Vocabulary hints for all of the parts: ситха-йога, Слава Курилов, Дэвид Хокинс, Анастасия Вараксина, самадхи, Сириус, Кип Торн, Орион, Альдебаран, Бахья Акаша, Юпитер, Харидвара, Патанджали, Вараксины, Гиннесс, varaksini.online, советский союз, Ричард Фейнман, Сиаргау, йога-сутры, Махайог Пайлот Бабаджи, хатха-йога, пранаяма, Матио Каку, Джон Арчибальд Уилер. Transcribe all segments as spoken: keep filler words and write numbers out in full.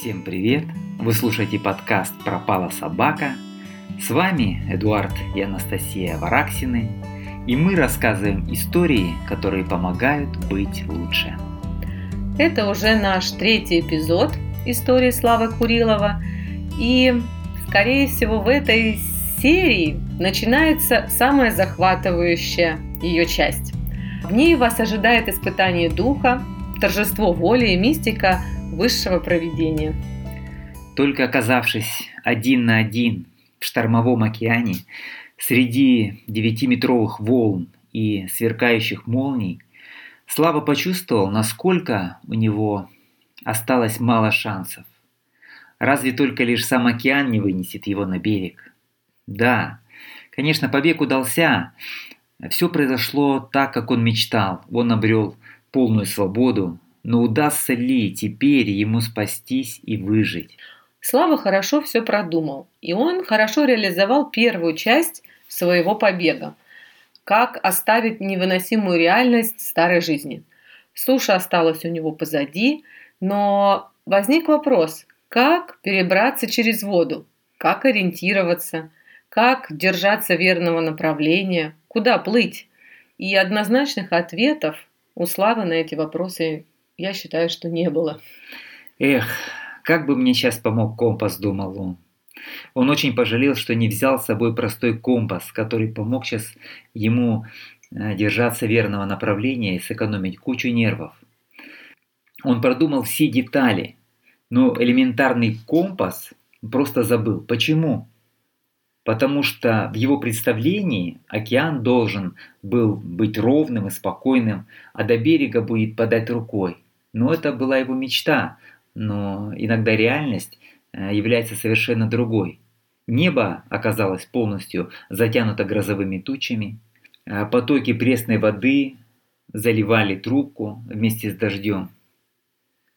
Всем привет! Вы слушаете подкаст «Пропала собака». С вами Эдуард и Анастасия Вараксины. И мы рассказываем истории, которые помогают быть лучше. Это уже наш третий эпизод истории Славы Курилова. И, скорее всего, в этой серии начинается самая захватывающая ее часть. В ней вас ожидает испытание духа, торжество воли и мистика высшего провидения. Только оказавшись один на один в штормовом океане, среди девятиметровых волн и сверкающих молний, Слава почувствовал, насколько у него осталось мало шансов. Разве только лишь сам океан не вынесет его на берег. Да, конечно, побег удался. Все произошло так, как он мечтал. Он обрел полную свободу. Но удастся ли теперь ему спастись и выжить? Слава хорошо все продумал. И он хорошо реализовал первую часть своего побега. Как оставить невыносимую реальность старой жизни. Суша осталась у него позади, но возник вопрос, как перебраться через воду, как ориентироваться, как держаться верного направления, куда плыть. И однозначных ответов у Славы на эти вопросы, я считаю, что не было. Эх, как бы мне сейчас помог компас, думал он. Он очень пожалел, что не взял с собой простой компас, который помог сейчас ему держаться верного направления и сэкономить кучу нервов. Он продумал все детали, но элементарный компас просто забыл. Почему? Потому что в его представлении океан должен был быть ровным и спокойным, а до берега будет подать рукой. Но это была его мечта, но иногда реальность является совершенно другой. Небо оказалось полностью затянуто грозовыми тучами, потоки пресной воды заливали трубку вместе с дождем.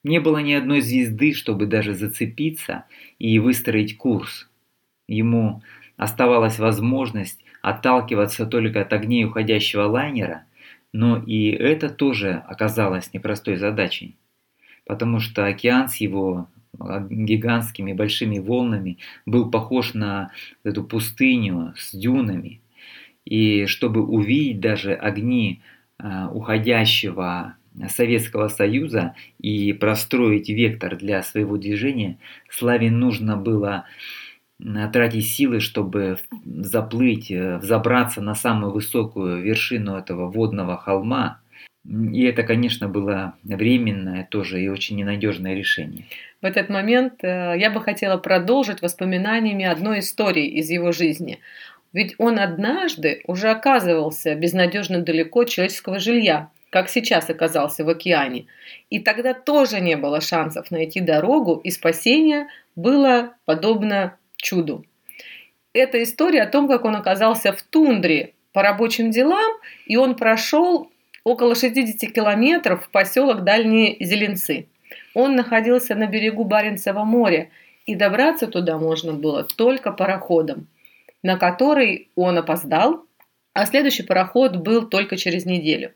Не было ни одной звезды, чтобы даже зацепиться и выстроить курс. Ему оставалась возможность отталкиваться только от огней уходящего лайнера, но и это тоже оказалось непростой задачей, потому что океан с его гигантскими большими волнами был похож на эту пустыню с дюнами. И чтобы увидеть даже огни э, уходящего Советского Союза и простроить вектор для своего движения, Славе нужно было тратить силы, чтобы заплыть, взобраться на самую высокую вершину этого водного холма. И это, конечно, было временное тоже и очень ненадежное решение. В этот момент я бы хотела продолжить воспоминаниями одной истории из его жизни. Ведь он однажды уже оказывался безнадежно далеко от человеческого жилья, как сейчас оказался в океане. И тогда тоже не было шансов найти дорогу, и спасение было подобно чуду. Это история о том, как он оказался в тундре по рабочим делам, и он прошел около шестьдесят километров в поселок Дальние Зеленцы. Он находился на берегу Баренцева моря, и добраться туда можно было только пароходом, на который он опоздал, а следующий пароход был только через неделю.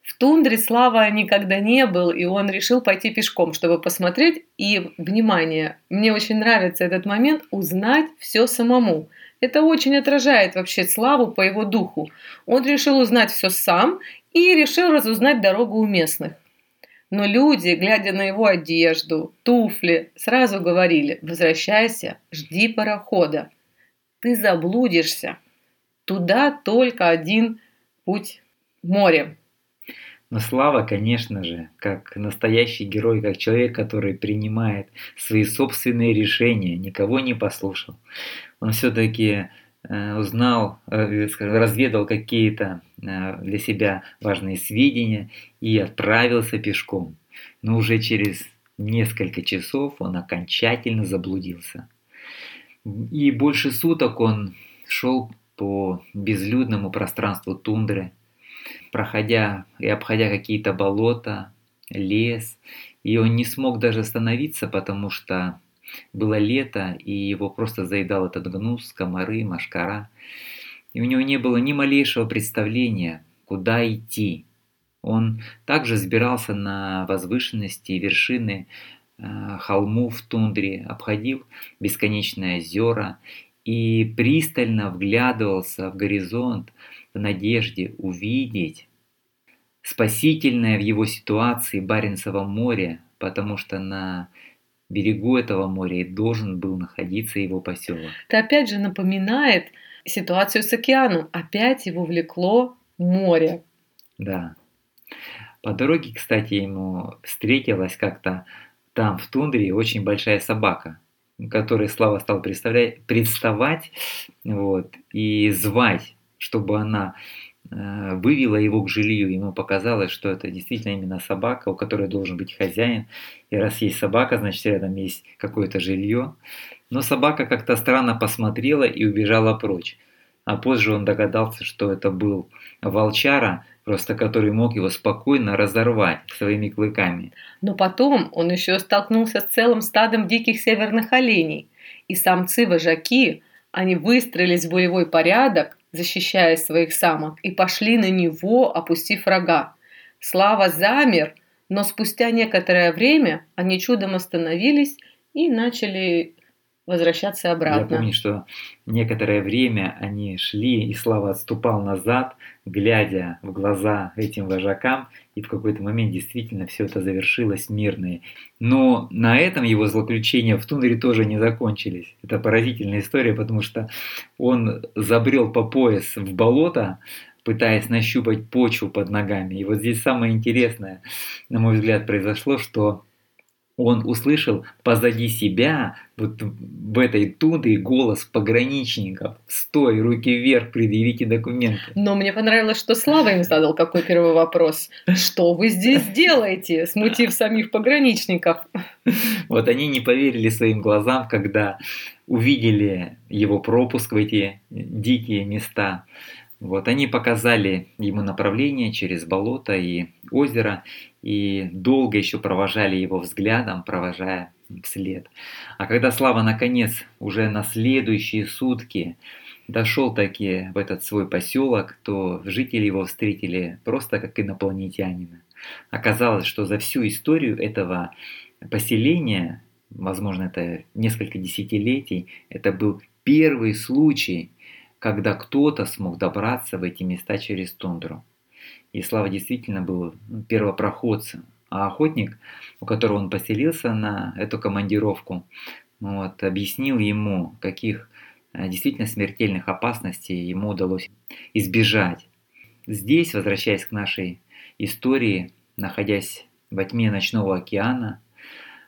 В тундре Слава никогда не был, и он решил пойти пешком, чтобы посмотреть. И, внимание, мне очень нравится этот момент, узнать все самому. Это очень отражает вообще Славу по его духу. Он решил узнать все сам и решил разузнать дорогу у местных. Но люди, глядя на его одежду, туфли, сразу говорили: «Возвращайся, жди парохода. Ты заблудишься. Туда только один путь — море». Но Слава, конечно же, как настоящий герой, как человек, который принимает свои собственные решения, никого не послушал. Он все-таки э, узнал, э, разведал какие-то э, для себя важные сведения и отправился пешком. Но уже через несколько часов он окончательно заблудился. И больше суток он шел по безлюдному пространству тундры, проходя и обходя какие-то болота, лес, и он не смог даже остановиться, потому что было лето, и его просто заедал этот гнус, комары, мошкара. И у него не было ни малейшего представления, куда идти. Он также взбирался на возвышенности и вершины холмов в тундре, обходил бесконечные озера и пристально вглядывался в горизонт в надежде увидеть спасительное в его ситуации Баренцево море, потому что на берегу этого моря и должен был находиться его поселок. Это опять же напоминает ситуацию с океаном. Опять его влекло море. Да. По дороге, кстати, ему встретилась как-то там, в тундре, очень большая собака, которой Слава стал представлять, представать, вот, и звать, чтобы она э, вывела его к жилью. Ему показалось, что это действительно именно собака, у которой должен быть хозяин. И раз есть собака, значит, рядом есть какое-то жилье. Но собака как-то странно посмотрела и убежала прочь. А позже он догадался, что это был волчара, просто который мог его спокойно разорвать своими клыками. Но потом он еще столкнулся с целым стадом диких северных оленей. И самцы-вожаки, они выстроились в боевой порядок, защищая своих самок, и пошли на него, опустив рога. Слава замер, но спустя некоторое время они чудом остановились и начали возвращаться обратно. Я помню, что некоторое время они шли, и Слава отступал назад, глядя в глаза этим вожакам, и в какой-то момент действительно все это завершилось мирно. Но на этом его злоключения в тундре тоже не закончились. Это поразительная история, потому что он забрел по пояс в болото, пытаясь нащупать почву под ногами. И вот здесь самое интересное, на мой взгляд, произошло, что он услышал позади себя, вот в этой тундре, голос пограничников: «Стой, руки вверх, предъявите документы». Но мне понравилось, что Слава им задал какой первый вопрос: «Что вы здесь делаете?», смутив самих пограничников. Вот они не поверили своим глазам, когда увидели его пропуск в эти дикие места. Вот они показали ему направление через болото и озеро, и долго еще провожали его взглядом, провожая вслед. А когда Слава наконец уже на следующие сутки дошел таки в этот свой поселок, то жители его встретили просто как инопланетянина. Оказалось, что за всю историю этого поселения, возможно, это несколько десятилетий, это был первый случай, когда кто-то смог добраться в эти места через тундру. И Слава действительно был первопроходцем. А охотник, у которого он поселился на эту командировку, вот, объяснил ему, каких действительно смертельных опасностей ему удалось избежать. Здесь, возвращаясь к нашей истории, находясь во тьме ночного океана,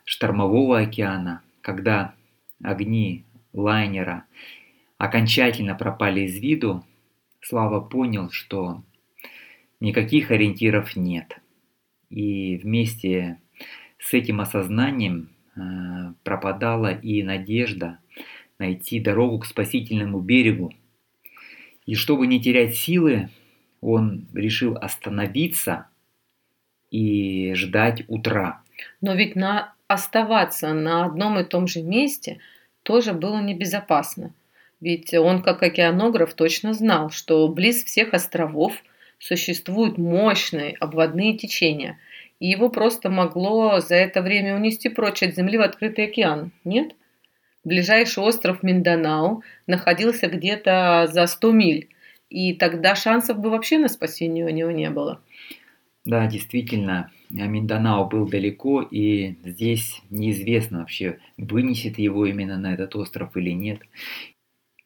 штормового океана, когда огни лайнера окончательно пропали из виду, Слава понял, что никаких ориентиров нет. И вместе с этим осознанием пропадала и надежда найти дорогу к спасительному берегу. И чтобы не терять силы, он решил остановиться и ждать утра. Но ведь на... оставаться на одном и том же месте тоже было небезопасно. Ведь он, как океанограф, точно знал, что близ всех островов существуют мощные обводные течения, и его просто могло за это время унести прочь от земли в открытый океан. Нет? Ближайший остров Миндонао находился где-то за сто миль, и тогда шансов бы вообще на спасение у него не было. Да, действительно, Миндонао был далеко, и здесь неизвестно вообще, вынесет его именно на этот остров или нет.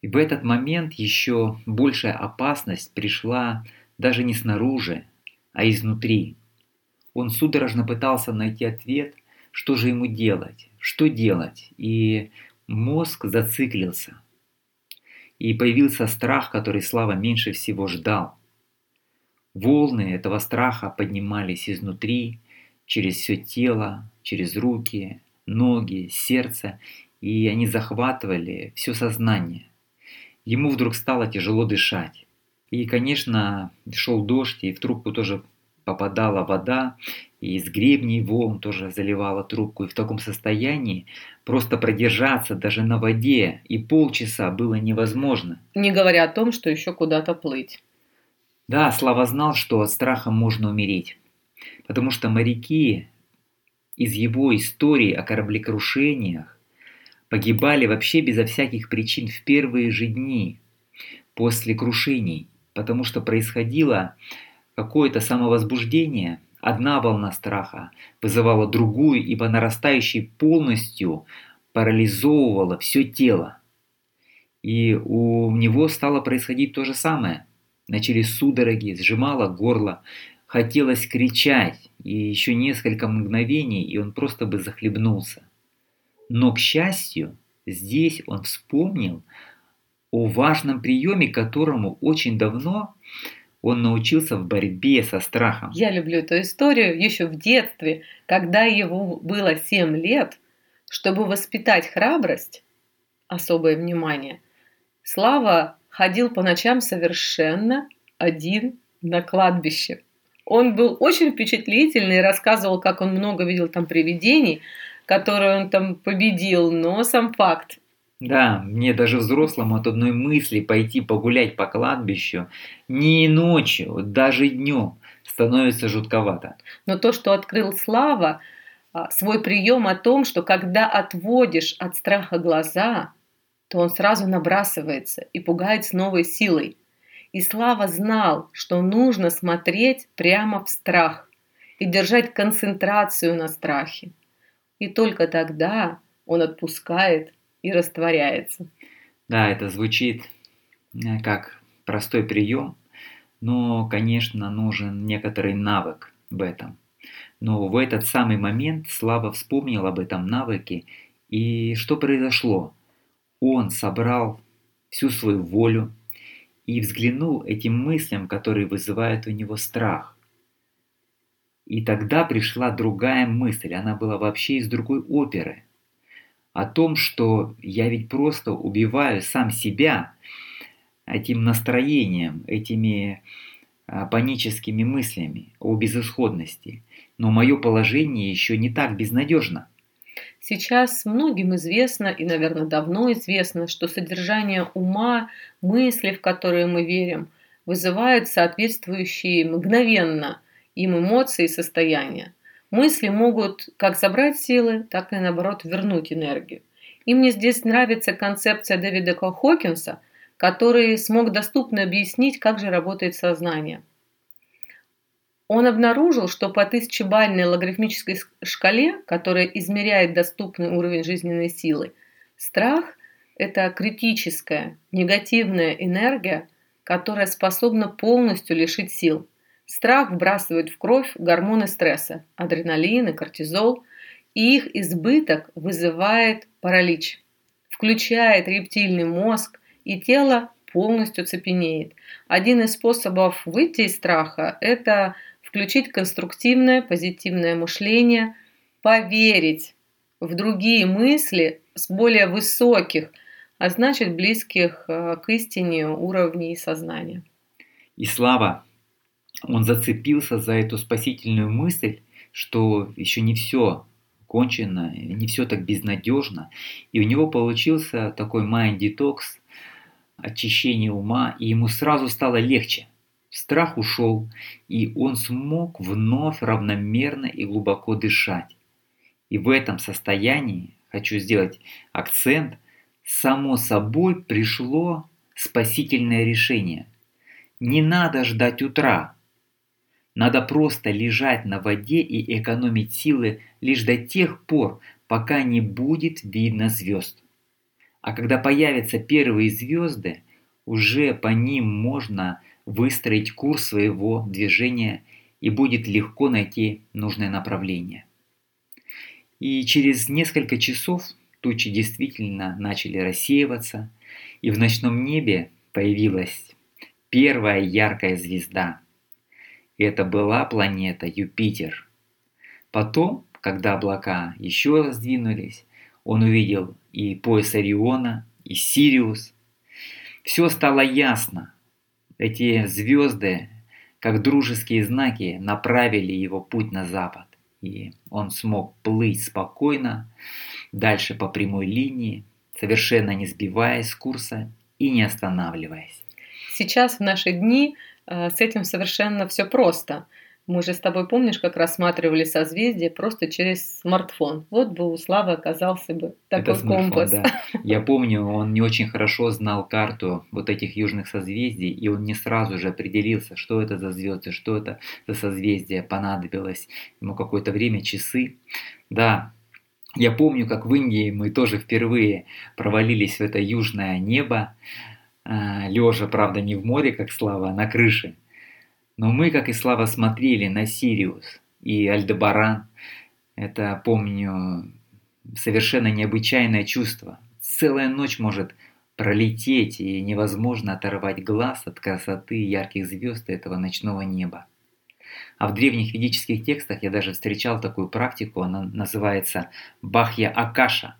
И в этот момент еще большая опасность пришла даже не снаружи, а изнутри. Он судорожно пытался найти ответ, что же ему делать, что делать. И мозг зациклился. И появился страх, который Слава меньше всего ждал. Волны этого страха поднимались изнутри, через все тело, через руки, ноги, сердце, и они захватывали все сознание. Ему вдруг стало тяжело дышать. И, конечно, шел дождь, и в трубку тоже попадала вода, и из гребней волн тоже заливала трубку. И в таком состоянии просто продержаться даже на воде и полчаса было невозможно. Не говоря о том, что еще куда-то плыть. Да, Слава знал, что от страха можно умереть. Потому что моряки из его истории о кораблекрушениях погибали вообще безо всяких причин в первые же дни после крушений, потому что происходило какое-то самовозбуждение. Одна волна страха вызывала другую и по нарастающей полностью парализовывала все тело. И у него стало происходить то же самое. Начались судороги, сжимало горло, хотелось кричать, и еще несколько мгновений, и он просто бы захлебнулся. Но, к счастью, здесь он вспомнил о важном приеме, которому очень давно он научился в борьбе со страхом. Я люблю эту историю еще в детстве, когда ему было семь лет, чтобы воспитать храбрость, особое внимание. Слава ходил по ночам совершенно один на кладбище. Он был очень впечатлительный, рассказывал, как он много видел там привидений, которые он там победил, но сам факт. Да, мне даже взрослому от одной мысли пойти погулять по кладбищу не ночью, даже днем становится жутковато. Но то, что открыл Слава, свой прием о том, что когда отводишь от страха глаза, то он сразу набрасывается и пугает с новой силой. И Слава знал, что нужно смотреть прямо в страх и держать концентрацию на страхе. И только тогда он отпускает и растворяется. Да, это звучит как простой прием, но, конечно, нужен некоторый навык в этом. Но в этот самый момент Слава вспомнил об этом навыке, и что произошло? Он собрал всю свою волю и взглянул этим мыслям, которые вызывают у него страх. И тогда пришла другая мысль, она была вообще из другой оперы, о том, что я ведь просто убиваю сам себя этим настроением, этими паническими мыслями о безысходности. Но мое положение еще не так безнадежно. Сейчас многим известно, и, наверное, давно известно, что содержание ума, мысли, в которые мы верим, вызывает соответствующие мгновенно им эмоции и состояния. Мысли могут как забрать силы, так и, наоборот, вернуть энергию. И мне здесь нравится концепция Дэвида Хокинса, который смог доступно объяснить, как же работает сознание. Он обнаружил, что по тысячебальной логарифмической шкале, которая измеряет доступный уровень жизненной силы, страх – это критическая, негативная энергия, которая способна полностью лишить сил. Страх вбрасывает в кровь гормоны стресса – адреналин и кортизол, и их избыток вызывает паралич, включает рептильный мозг, и тело полностью цепенеет. Один из способов выйти из страха – это включить конструктивное, позитивное мышление, поверить в другие мысли с более высоких, а значит близких к истине уровней сознания. И Слава, он зацепился за эту спасительную мысль, что еще не все кончено, не все так безнадежно, и у него получился такой mind-детокс, очищение ума, и ему сразу стало легче. Страх ушел, и он смог вновь равномерно и глубоко дышать. И в этом состоянии, хочу сделать акцент, само собой пришло спасительное решение. Не надо ждать утра. Надо просто лежать на воде и экономить силы лишь до тех пор, пока не будет видно звезд. А когда появятся первые звезды, уже по ним можно выстроить курс своего движения и будет легко найти нужное направление. И через несколько часов тучи действительно начали рассеиваться, и в ночном небе появилась первая яркая звезда. Это была планета Юпитер. Потом, когда облака еще раздвинулись, он увидел и пояс Ориона, и Сириус. Все стало ясно. Эти звезды, как дружеские знаки, направили его путь на запад. И он смог плыть спокойно, дальше по прямой линии, совершенно не сбиваясь с курса и не останавливаясь. Сейчас в наши дни с этим совершенно все просто. Мы же с тобой, помнишь, как рассматривали созвездия просто через смартфон. Вот бы у Славы оказался бы такой это компас. Смартфон, да. Я помню, он не очень хорошо знал карту вот этих южных созвездий, и он не сразу же определился, что это за звезды, что это за созвездие. Понадобилось ему какое-то время, часы. Да, я помню, как в Индии мы тоже впервые провалились в это южное небо, лежа, правда, не в море, как Слава, а на крыше. Но мы, как и Слава, смотрели на Сириус и Альдебаран. Это, помню, совершенно необычайное чувство. Целая ночь может пролететь, и невозможно оторвать глаз от красоты ярких звезд этого ночного неба. А в древних ведических текстах я даже встречал такую практику, она называется «Бахья Акаша»,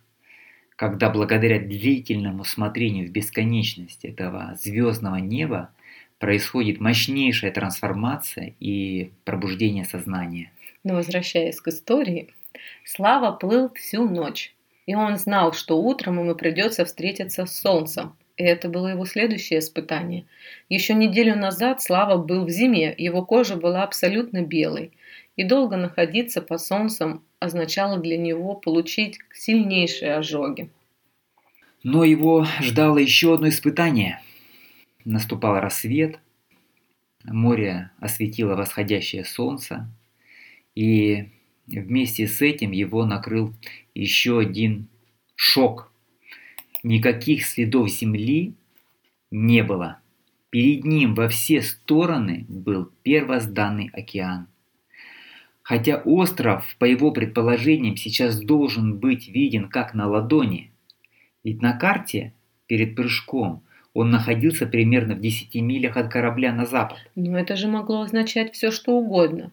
когда благодаря длительному смотрению в бесконечность этого звездного неба происходит мощнейшая трансформация и пробуждение сознания. Но возвращаясь к истории, Слава плыл всю ночь, и он знал, что утром ему придется встретиться с солнцем. И это было его следующее испытание. Еще неделю назад Слава был в зиме, его кожа была абсолютно белой, и долго находиться под солнцем означало для него получить сильнейшие ожоги. Но его ждало еще одно испытание. Наступал рассвет, море осветило восходящее солнце, и вместе с этим его накрыл еще один шок. Никаких следов земли не было. Перед ним во все стороны был первозданный океан. Хотя остров, по его предположениям, сейчас должен быть виден как на ладони, ведь на карте перед прыжком он находился примерно в десяти милях от корабля на запад. Но это же могло означать все, что угодно.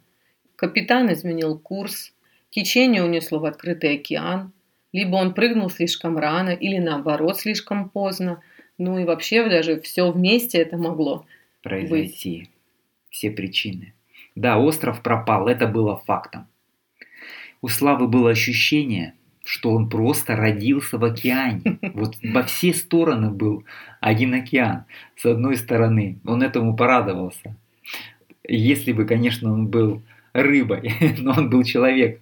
Капитан изменил курс, течение унесло в открытый океан, либо он прыгнул слишком рано, или наоборот слишком поздно. Ну и вообще даже все вместе это могло произойти. Быть. Все причины. Да, остров пропал, это было фактом. У Славы было ощущение, что он просто родился в океане. Вот во все стороны был один океан. С одной стороны, он этому порадовался. Если бы, конечно, он был рыбой, но он был человек.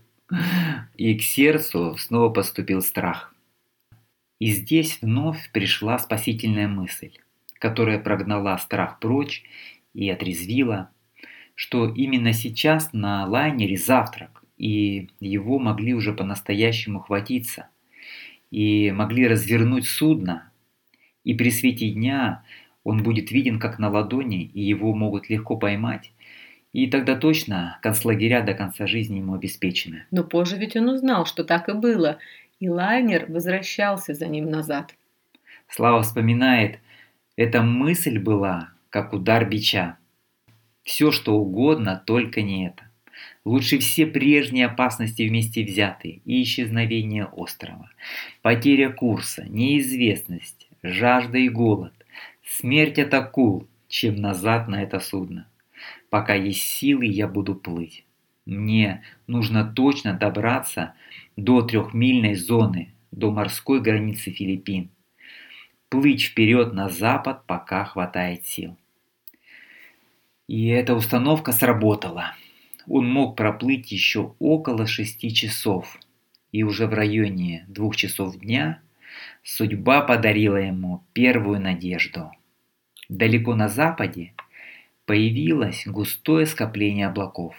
И к сердцу снова поступил страх. И здесь вновь пришла спасительная мысль, которая прогнала страх прочь и отрезвила, что именно сейчас на лайнере завтрак. И его могли уже по-настоящему хватиться, и могли развернуть судно, и при свете дня он будет виден как на ладони, и его могут легко поймать. И тогда точно концлагеря до конца жизни ему обеспечены. Но позже ведь он узнал, что так и было, и лайнер возвращался за ним назад. Слава вспоминает, эта мысль была как удар бича. Все что угодно, только не это. Лучше все прежние опасности вместе взятые и исчезновение острова, потеря курса, неизвестность, жажда и голод, смерть от акул, чем назад на это судно. Пока есть силы, я буду плыть. Мне нужно точно добраться до трехмильной зоны, до морской границы Филиппин. Плыть вперед на запад, пока хватает сил. И эта установка сработала. Он мог проплыть еще около шести часов, и уже в районе двух часов дня судьба подарила ему первую надежду. Далеко на западе появилось густое скопление облаков.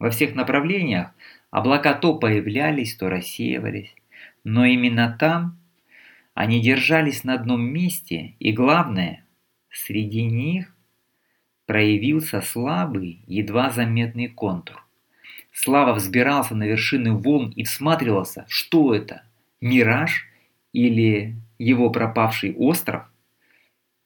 Во всех направлениях облака то появлялись, то рассеивались, но именно там они держались на одном месте, и главное, среди них проявился слабый, едва заметный контур. Слава взбирался на вершины волн и всматривался, что это, мираж или его пропавший остров?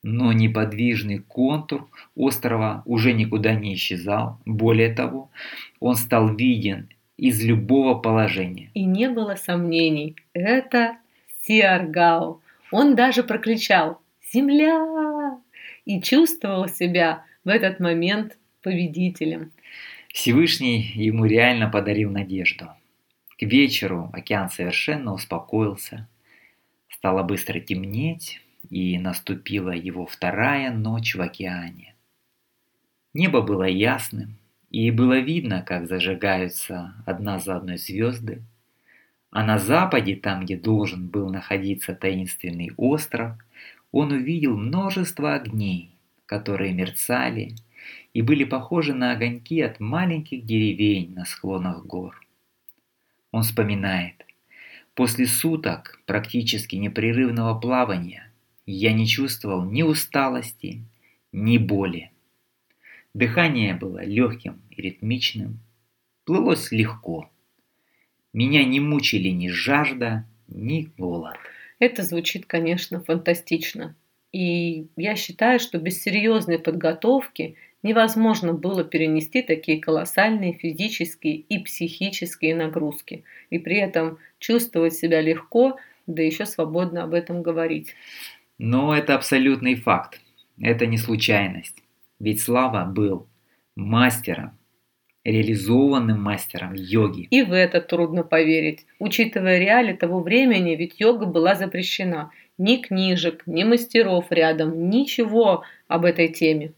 Но неподвижный контур острова уже никуда не исчезал. Более того, он стал виден из любого положения. И не было сомнений, это Сиаргау. Он даже прокричал «Земля!» и чувствовал себя в этот момент победителем. Всевышний ему реально подарил надежду. К вечеру океан совершенно успокоился. Стало быстро темнеть, и наступила его вторая ночь в океане. Небо было ясным, и было видно, как зажигаются одна за одной звезды, а на западе, там, где должен был находиться таинственный остров, он увидел множество огней, которые мерцали и были похожи на огоньки от маленьких деревень на склонах гор. Он вспоминает: «После суток практически непрерывного плавания я не чувствовал ни усталости, ни боли. Дыхание было легким и ритмичным, плылось легко. Меня не мучили ни жажда, ни голод». Это звучит, конечно, фантастично. И я считаю, что без серьезной подготовки невозможно было перенести такие колоссальные физические и психические нагрузки и при этом чувствовать себя легко, да еще свободно об этом говорить. Но это абсолютный факт. Это не случайность. Ведь Слава был мастером, реализованным мастером йоги. И в это трудно поверить. Учитывая реалии того времени, ведь йога была запрещена. Ни книжек, ни мастеров рядом, ничего об этой теме.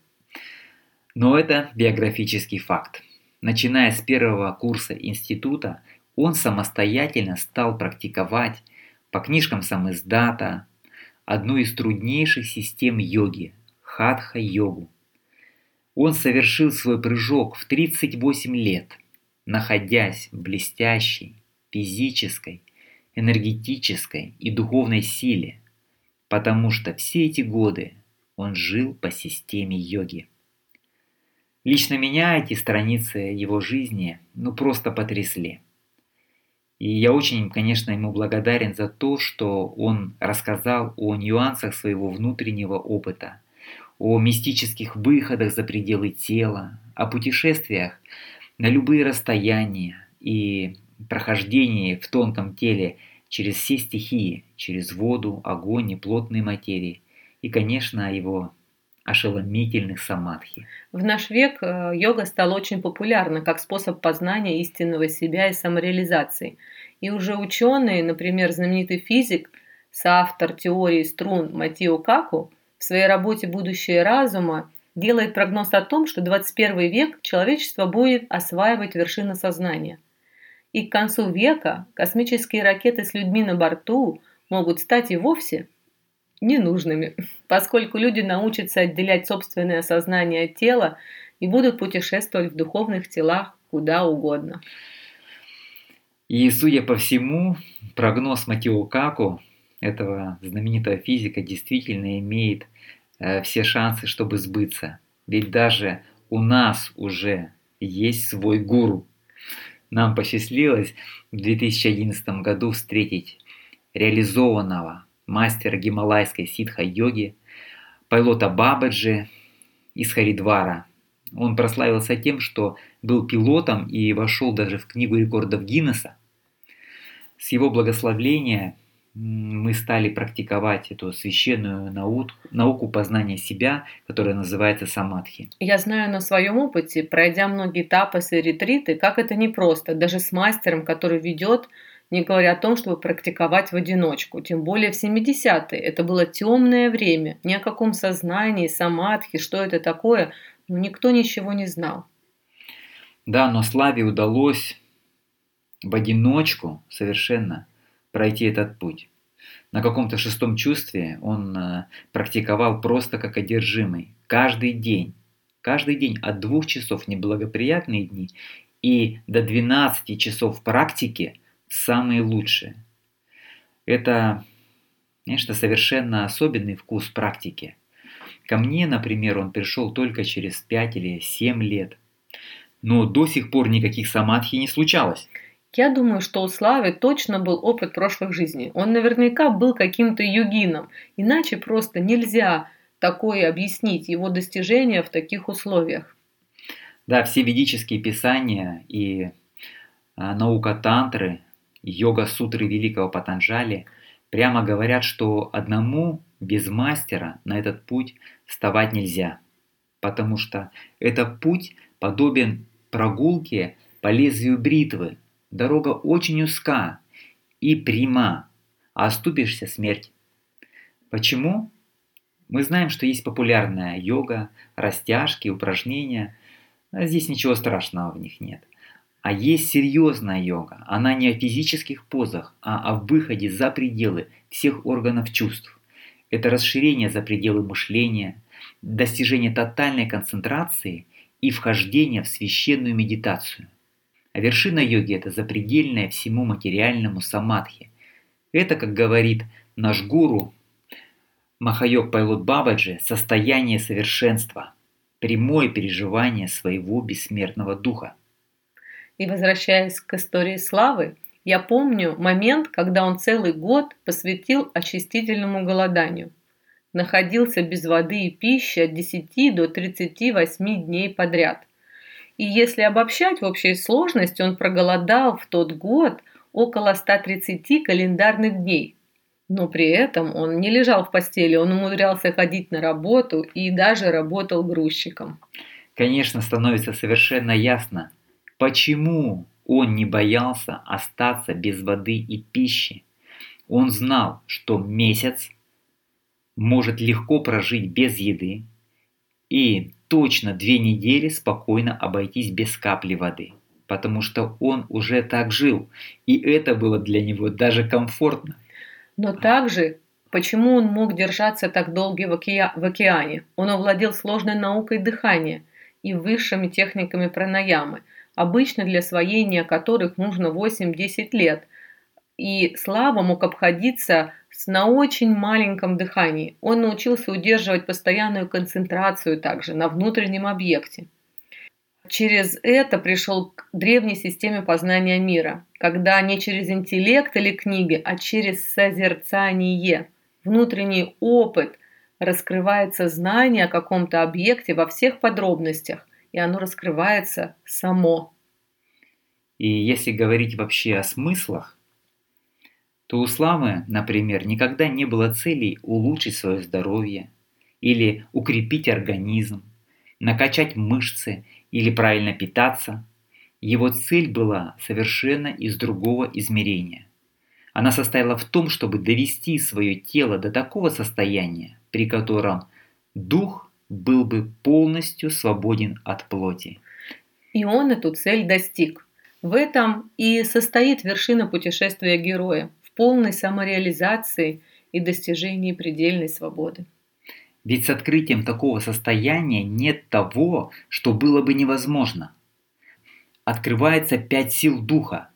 Но это биографический факт. Начиная с первого курса института, он самостоятельно стал практиковать по книжкам самиздата одну из труднейших систем йоги – хатха-йогу. Он совершил свой прыжок в тридцать восемь лет, находясь в блестящей физической, энергетической и духовной силе, потому что все эти годы он жил по системе йоги. Лично меня эти страницы его жизни ну просто потрясли. И я очень, конечно, ему благодарен за то, что он рассказал о нюансах своего внутреннего опыта, о мистических выходах за пределы тела, о путешествиях на любые расстояния и прохождении в тонком теле через все стихии, через воду, огонь и плотные материи, и, конечно, о его ошеломительных самадхи. В наш век йога стала очень популярна как способ познания истинного себя и самореализации. И уже ученые, например, знаменитый физик, соавтор теории струн Матио Каку, в своей работе «Будущее разума» делает прогноз о том, что двадцать первый век человечество будет осваивать вершины сознания. И к концу века космические ракеты с людьми на борту могут стать и вовсе ненужными, поскольку люди научатся отделять собственное сознание от тела и будут путешествовать в духовных телах куда угодно. И, судя по всему, прогноз Матио Каку, этого знаменитого физика, действительно имеет э, все шансы, чтобы сбыться. Ведь даже у нас уже есть свой гуру. Нам посчастливилось в две тысячи одиннадцатом году встретить реализованного мастера гималайской ситха-йоги Пайлота Бабаджи из Харидвара. Он прославился тем, что был пилотом и вошел даже в Книгу рекордов Гиннесса. С его благословения мы стали практиковать эту священную науку, науку познания себя, которая называется самадхи. Я знаю на своем опыте, пройдя многие тапасы и ретриты, как это непросто, даже с мастером, который ведет, не говоря о том, чтобы практиковать в одиночку. Тем более в семидесятые. Это было темное время. Ни о каком сознании, самадхи, что это такое, ну, никто ничего не знал. Да, но Славе удалось в одиночку совершенно пройти этот путь. На каком-то шестом чувстве он практиковал просто как одержимый. Каждый день. Каждый день от двух часов неблагоприятные дни и до двенадцати часов практики самые лучшие. Это, конечно, совершенно особенный вкус практики. Ко мне, например, он пришел только через пять или семь лет. Но до сих пор никаких самадхи не случалось. Я думаю, что у Славы точно был опыт прошлых жизней. Он наверняка был каким-то йогином. Иначе просто нельзя такое объяснить, его достижения в таких условиях. Да, все ведические писания и наука тантры, йога-сутры великого Патанджали прямо говорят, что одному без мастера на этот путь вставать нельзя, потому что этот путь подобен прогулке по лезвию бритвы. Дорога очень узка и пряма, а оступишься — смерть. Почему? Мы знаем, что есть популярная йога, растяжки, упражнения, Здесь ничего страшного в них нет. А есть серьезная йога. Она не о физических позах, а о выходе за пределы всех органов чувств. Это расширение за пределы мышления, достижение тотальной концентрации и вхождение в священную медитацию. А вершина йоги – это запредельное всему материальному самадхи. Это, как говорит наш гуру Махайог Пайлот Бабаджи, состояние совершенства, прямое переживание своего бессмертного духа. И возвращаясь к истории Славы, я помню момент, когда он целый год посвятил очистительному голоданию. Находился без воды и пищи от десяти до тридцати восьми дней подряд. И если обобщать в общей сложности, он проголодал в тот год около ста тридцати календарных дней. Но при этом он не лежал в постели, он умудрялся ходить на работу и даже работал грузчиком. Конечно, становится совершенно ясно, почему он не боялся остаться без воды и пищи. Он знал, что месяц может легко прожить без еды и точно две недели спокойно обойтись без капли воды, потому что он уже так жил, и это было для него даже комфортно. Но также, почему он мог держаться так долго в, оке... в океане? Он овладел сложной наукой дыхания и высшими техниками пранаямы, обычно для освоения которых нужно восемь-десять лет. И Слава мог обходиться на очень маленьком дыхании. Он научился удерживать постоянную концентрацию также на внутреннем объекте. Через это пришел к древней системе познания мира, когда не через интеллект или книги, а через созерцание, внутренний опыт, раскрывается знание о каком-то объекте во всех подробностях, и оно раскрывается само. И если говорить вообще о смыслах, то у Славы, например, никогда не было целей улучшить свое здоровье или укрепить организм, накачать мышцы или правильно питаться. Его цель была совершенно из другого измерения. Она состояла в том, чтобы довести свое тело до такого состояния, при котором дух был бы полностью свободен от плоти. И он эту цель достиг. В этом и состоит вершина путешествия героя, в полной самореализации и достижении предельной свободы. Ведь с открытием такого состояния нет того, что было бы невозможно. Открывается пять сил духа: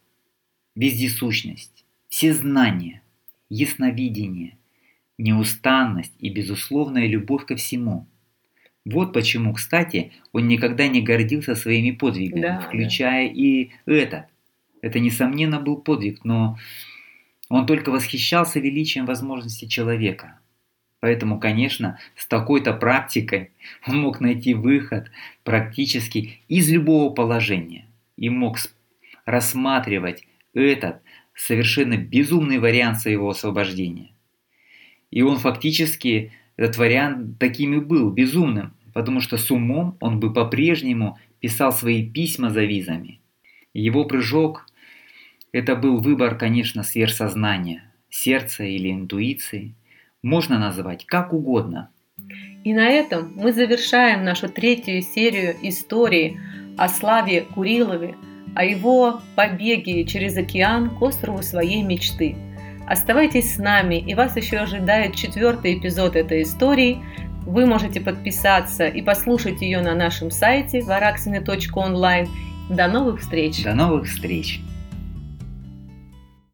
вездесущность, всезнание, ясновидение, неустанность и безусловная любовь ко всему. Вот почему, кстати, он никогда не гордился своими подвигами, да, включая да. и этот. Это, несомненно, был подвиг, но он только восхищался величием возможностей человека. Поэтому, конечно, с такой-то практикой он мог найти выход практически из любого положения и мог рассматривать этот совершенно безумный вариант своего освобождения. И он фактически, этот вариант таким и был, безумным, потому что с умом он бы по-прежнему писал свои письма за визами. Его прыжок – это был выбор, конечно, сверхсознания, сердца или интуиции. Можно назвать как угодно. И на этом мы завершаем нашу третью серию истории о Славе Курилове, о его побеге через океан к острову своей мечты. Оставайтесь с нами, и вас еще ожидает четвертый эпизод этой истории. Вы можете подписаться и послушать ее на нашем сайте вараксини точка онлайн. До новых встреч! До новых встреч!